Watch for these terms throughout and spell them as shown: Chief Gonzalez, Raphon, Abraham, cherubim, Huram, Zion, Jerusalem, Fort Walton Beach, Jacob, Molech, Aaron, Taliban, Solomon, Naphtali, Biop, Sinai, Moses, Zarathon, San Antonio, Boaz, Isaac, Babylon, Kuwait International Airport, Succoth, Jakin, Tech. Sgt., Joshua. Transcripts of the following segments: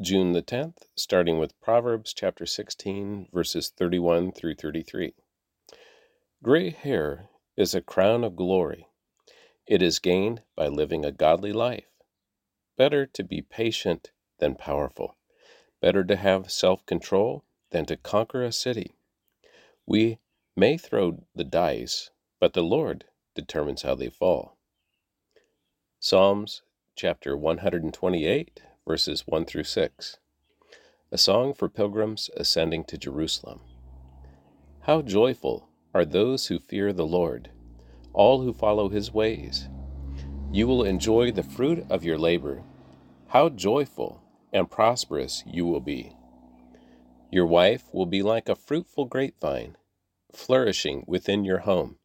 June the 10th, starting with Proverbs chapter 16, verses 31 through 33. Gray hair is a crown of glory. It is gained by living a godly life. Better to be patient than powerful. Better to have self-control than to conquer a city. We may throw the dice, but the Lord determines how they fall. Psalms chapter 128, verses 1 through 6. A song for pilgrims ascending to Jerusalem. How joyful are those who fear the Lord, all who follow his ways. You will enjoy the fruit of your labor. How joyful and prosperous you will be. Your wife will be like a fruitful grapevine, flourishing within your home.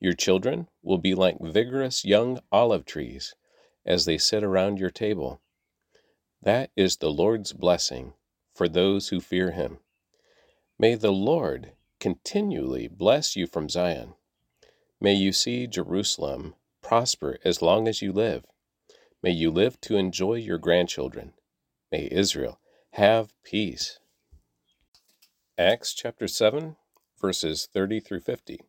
Your children will be like vigorous young olive trees as they sit around your table. That is the Lord's blessing for those who fear him. May the Lord continually bless you from Zion. May you see Jerusalem prosper as long as you live. May you live to enjoy your grandchildren. May Israel have peace. Acts chapter 7, verses 30 through 50.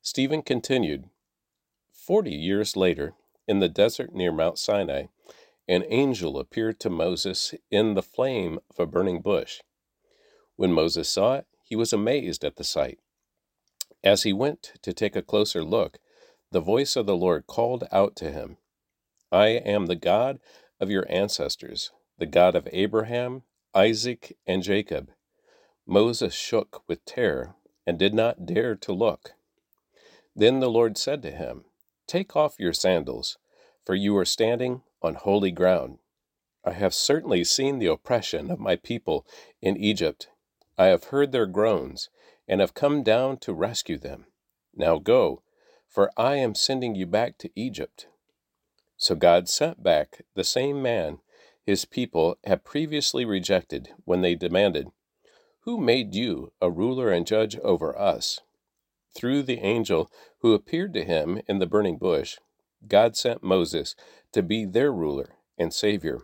Stephen continued, 40 years later, in the desert near Mount Sinai, an angel appeared to Moses in the flame of a burning bush. When Moses saw it, he was amazed at the sight. As he went to take a closer look, the voice of the Lord called out to him, I am the God of your ancestors, the God of Abraham, Isaac, and Jacob. Moses shook with terror and did not dare to look. Then the Lord said to him, Take off your sandals, for you are standing on holy ground. I have certainly seen the oppression of my people in Egypt. I have heard their groans, and have come down to rescue them. Now go, for I am sending you back to Egypt. So God sent back the same man his people had previously rejected when they demanded, Who made you a ruler and judge over us? Through the angel who appeared to him in the burning bush, God sent Moses to be their ruler and savior.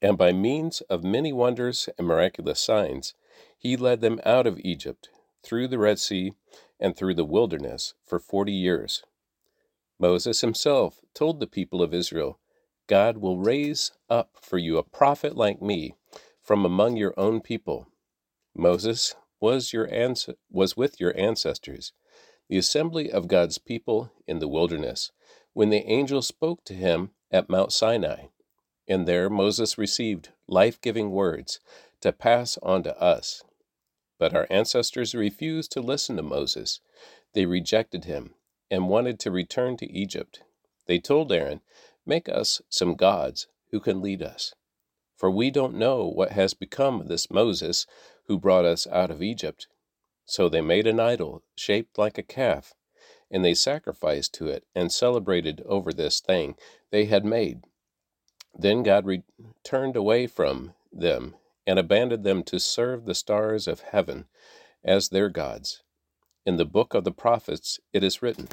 And by means of many wonders and miraculous signs, he led them out of Egypt, through the Red Sea, and through the wilderness for 40 years. Moses himself told the people of Israel, God will raise up for you a prophet like me from among your own people. Moses was with your ancestors, the assembly of God's people in the wilderness, when the angel spoke to him at Mount Sinai. And there Moses received life-giving words to pass on to us. But our ancestors refused to listen to Moses. They rejected him and wanted to return to Egypt. They told Aaron, Make us some gods who can lead us, for we don't know what has become of this Moses who brought us out of Egypt. So they made an idol shaped like a calf, and they sacrificed to it and celebrated over this thing they had made. Then God turned away from them and abandoned them to serve the stars of heaven as their gods. In the book of the prophets it is written,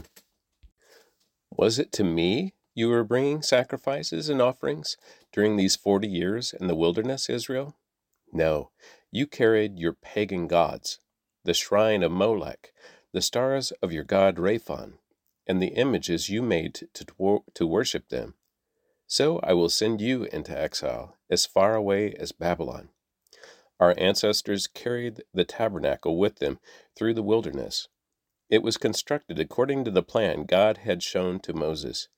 Was it to me you were bringing sacrifices and offerings during these 40 years in the wilderness, Israel? No, you carried your pagan gods, the shrine of Molech, the stars of your god Raphon, and the images you made to worship them. So I will send you into exile as far away as Babylon. Our ancestors carried the tabernacle with them through the wilderness. It was constructed according to the plan God had shown to Moses.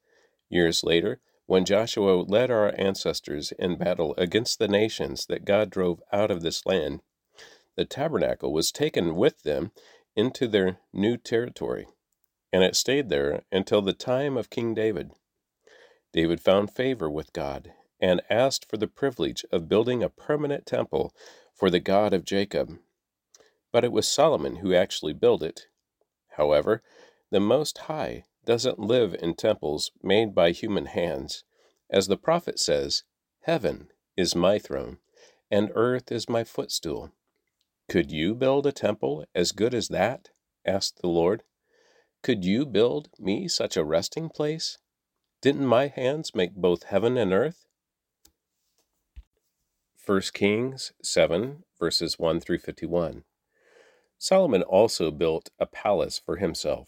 Years later, when Joshua led our ancestors in battle against the nations that God drove out of this land, the tabernacle was taken with them into their new territory, and it stayed there until the time of King David. David found favor with God and asked for the privilege of building a permanent temple for the God of Jacob. But it was Solomon who actually built it. However, the Most High doesn't live in temples made by human hands. As the prophet says, Heaven is my throne, and earth is my footstool. Could you build a temple as good as that? Asked the Lord. Could you build me such a resting place? Didn't my hands make both heaven and earth? 1 Kings 7, verses 1 through 51. Solomon also built a palace for himself,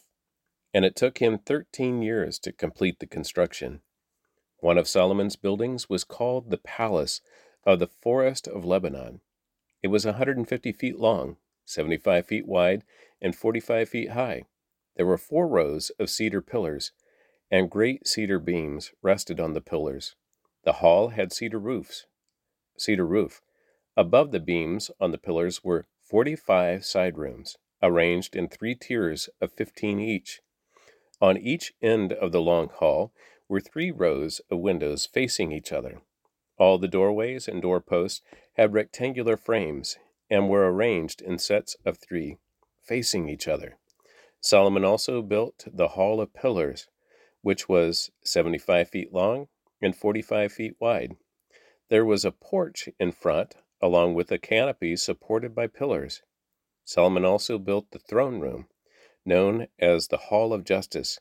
and it took him 13 years to complete the construction. One of Solomon's buildings was called the Palace of the Forest of Lebanon. It was 150 feet long, 75 feet wide, and 45 feet high. There were 4 rows of cedar pillars, and great cedar beams rested on the pillars. The hall had cedar roof. Above the beams on the pillars were 45 side rooms, arranged in 3 tiers of 15 each. On each end of the long hall were 3 rows of windows facing each other. All the doorways and doorposts had rectangular frames and were arranged in sets of 3, facing each other. Solomon also built the Hall of Pillars, which was 75 feet long and 45 feet wide. There was a porch in front, along with a canopy supported by pillars. Solomon also built the throne room, known as the Hall of Justice,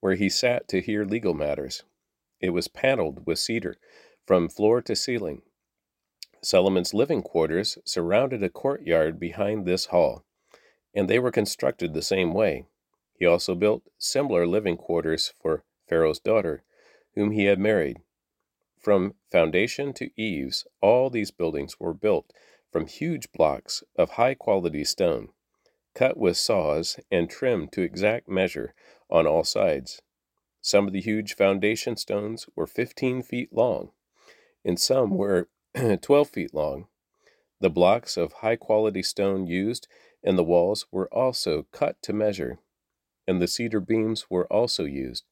where he sat to hear legal matters. It was paneled with cedar from floor to ceiling. Solomon's living quarters surrounded a courtyard behind this hall, and they were constructed the same way. He also built similar living quarters for Pharaoh's daughter, whom he had married. From foundation to eaves, all these buildings were built from huge blocks of high-quality stone, cut with saws and trimmed to exact measure on all sides. Some of the huge foundation stones were 15 feet long, and some were 12 feet long. The blocks of high-quality stone used in the walls were also cut to measure, and the cedar beams were also used.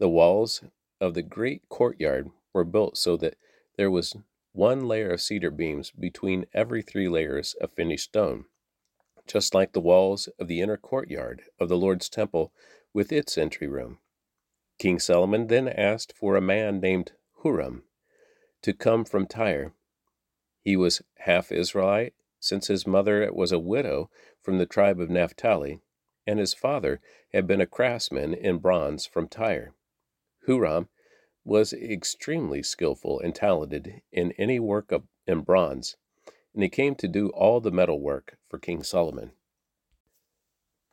The walls of the great courtyard were built so that there was 1 layer of cedar beams between every 3 layers of finished stone, just like the walls of the inner courtyard of the Lord's temple with its entry room. King Solomon then asked for a man named Huram to come from Tyre. He was half Israelite, since his mother was a widow from the tribe of Naphtali, and his father had been a craftsman in bronze from Tyre. Huram was extremely skillful and talented in any work in bronze, and he came to do all the metal work for King Solomon.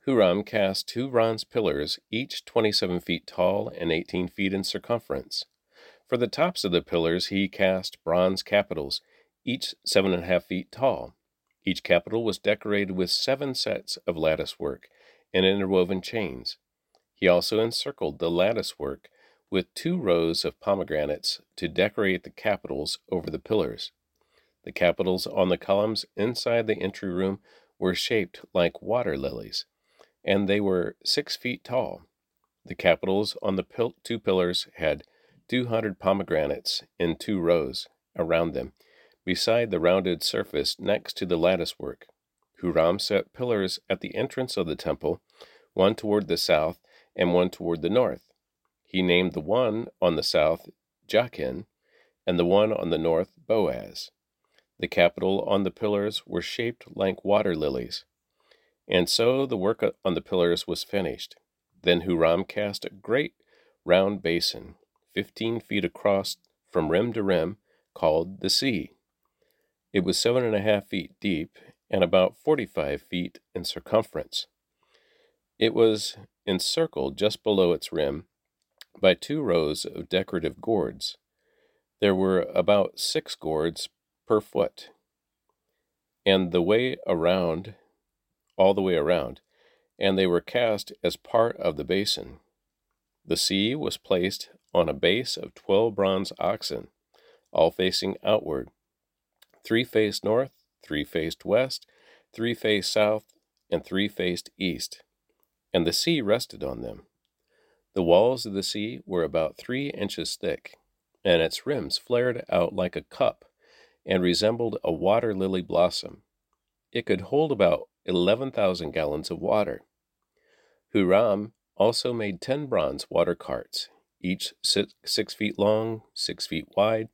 Huram cast 2 bronze pillars, each 27 feet tall and 18 feet in circumference. For the tops of the pillars he cast bronze capitals, each 7.5 feet tall. Each capital was decorated with 7 sets of lattice work and interwoven chains. He also encircled the lattice work with 2 rows of pomegranates to decorate the capitals over the pillars. The capitals on the columns inside the entry room were shaped like water lilies, and they were 6 feet tall. The capitals on the 2 pillars had 200 pomegranates in 2 rows around them, beside the rounded surface next to the lattice work. Huram set pillars at the entrance of the temple, one toward the south and one toward the north. He named the one on the south Jakin, and the one on the north Boaz. The capital on the pillars were shaped like water lilies. And so the work on the pillars was finished. Then Huram cast a great round basin, 15 feet across from rim to rim, called the sea. It was 7.5 feet deep and about 45 feet in circumference. It was encircled just below its rim by 2 rows of decorative gourds. There were about 6 gourds per foot, and all the way around, and they were cast as part of the basin. The sea was placed on a base of 12 bronze oxen, all facing outward. 3 faced north, 3 faced west, 3 faced south, and 3 faced east, and the sea rested on them. The walls of the sea were about 3 inches thick, and its rims flared out like a cup and resembled a water lily blossom. It could hold about 11,000 gallons of water. Huram also made 10 bronze water carts, each 6 feet long, 6 feet wide,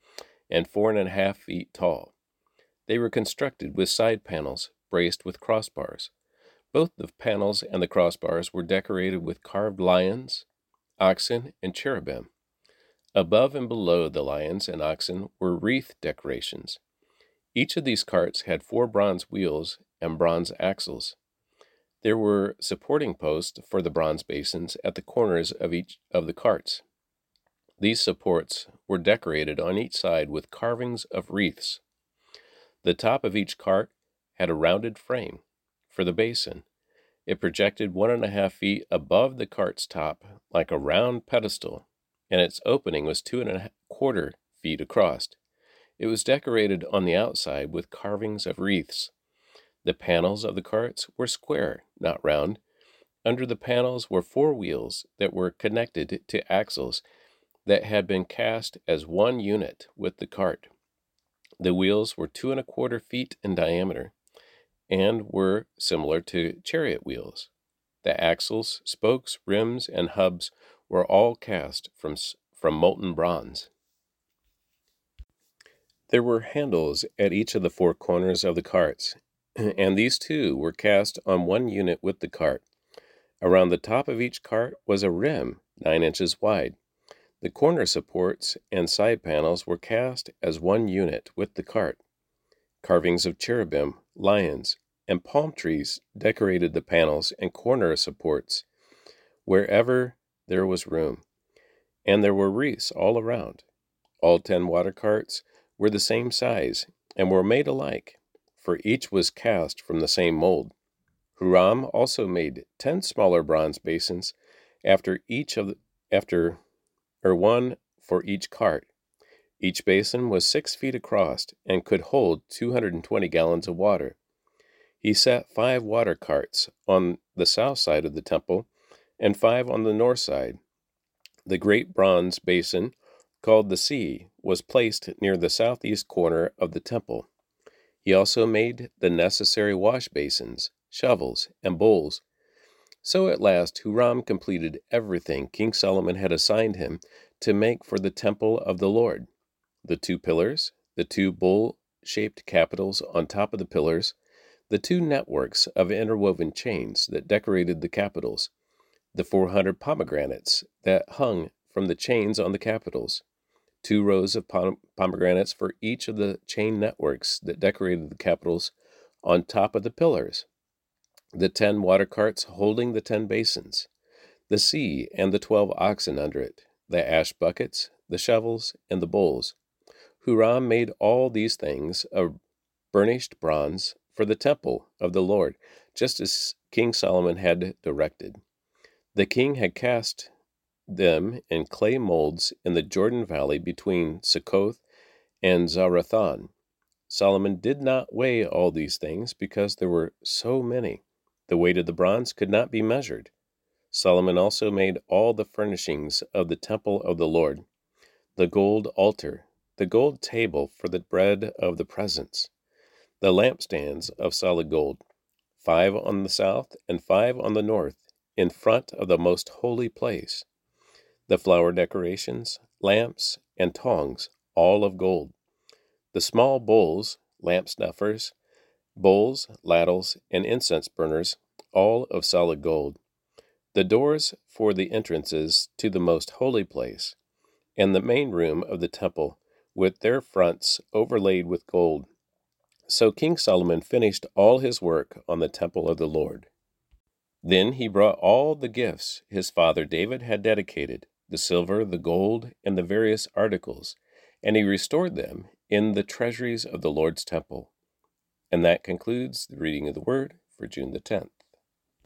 and 4.5 feet tall. They were constructed with side panels braced with crossbars. Both the panels and the crossbars were decorated with carved lions, oxen, and cherubim. Above and below the lions and oxen were wreath decorations. Each of these carts had 4 bronze wheels and bronze axles. There were supporting posts for the bronze basins at the corners of each of the carts. These supports were decorated on each side with carvings of wreaths. The top of each cart had a rounded frame for the basin. It projected 1.5 feet above the cart's top like a round pedestal, and its opening was 2.25 feet across. It was decorated on the outside with carvings of wreaths. The panels of the carts were square, not round. Under the panels were 4 wheels that were connected to axles that had been cast as one unit with the cart. The wheels were 2.25 feet in diameter and were similar to chariot wheels. The axles, spokes, rims, and hubs were all cast from molten bronze. There were handles at each of the 4 corners of the carts, and these too were cast on one unit with the cart. Around the top of each cart was a rim 9 inches wide. The corner supports and side panels were cast as one unit with the cart. Carvings of cherubim, lions, and palm trees decorated the panels and corner supports wherever there was room, and there were wreaths all around. All 10 water carts were the same size and were made alike, for each was cast from the same mold. Huram also made 10 smaller bronze basins one for each cart. Each basin was 6 feet across and could hold 220 gallons of water. He set 5 water carts on the south side of the temple and 5 on the north side. The great bronze basin, called the sea, was placed near the southeast corner of the temple. He also made the necessary wash basins, shovels, and bowls. So at last Huram completed everything King Solomon had assigned him to make for the temple of the Lord: the 2 pillars, the 2 bowl-shaped capitals on top of the pillars, the 2 networks of interwoven chains that decorated the capitals, the 400 pomegranates that hung from the chains on the capitals, 2 rows of pomegranates for each of the chain networks that decorated the capitals on top of the pillars, the 10 water carts holding the 10 basins, the sea and the 12 oxen under it, the ash buckets, the shovels, and the bowls. Huram made all these things of burnished bronze for the temple of the Lord, just as King Solomon had directed. The king had cast them in clay molds in the Jordan Valley between Succoth and Zarathon. Solomon did not weigh all these things because there were so many. The weight of the bronze could not be measured. Solomon also made all the furnishings of the temple of the Lord: the gold altar, the gold table for the bread of the presence, the lampstands of solid gold, 5 on the south and 5 on the north, in front of the most holy place, the flower decorations, lamps, and tongs, all of gold, the small bowls, lamp snuffers, bowls, ladles, and incense burners, all of solid gold, the doors for the entrances to the most holy place, and the main room of the temple, with their fronts overlaid with gold. So King Solomon finished all his work on the temple of the Lord. Then he brought all the gifts his father David had dedicated, the silver, the gold, and the various articles, and he restored them in the treasuries of the Lord's temple. And that concludes the reading of the Word for June the 10th.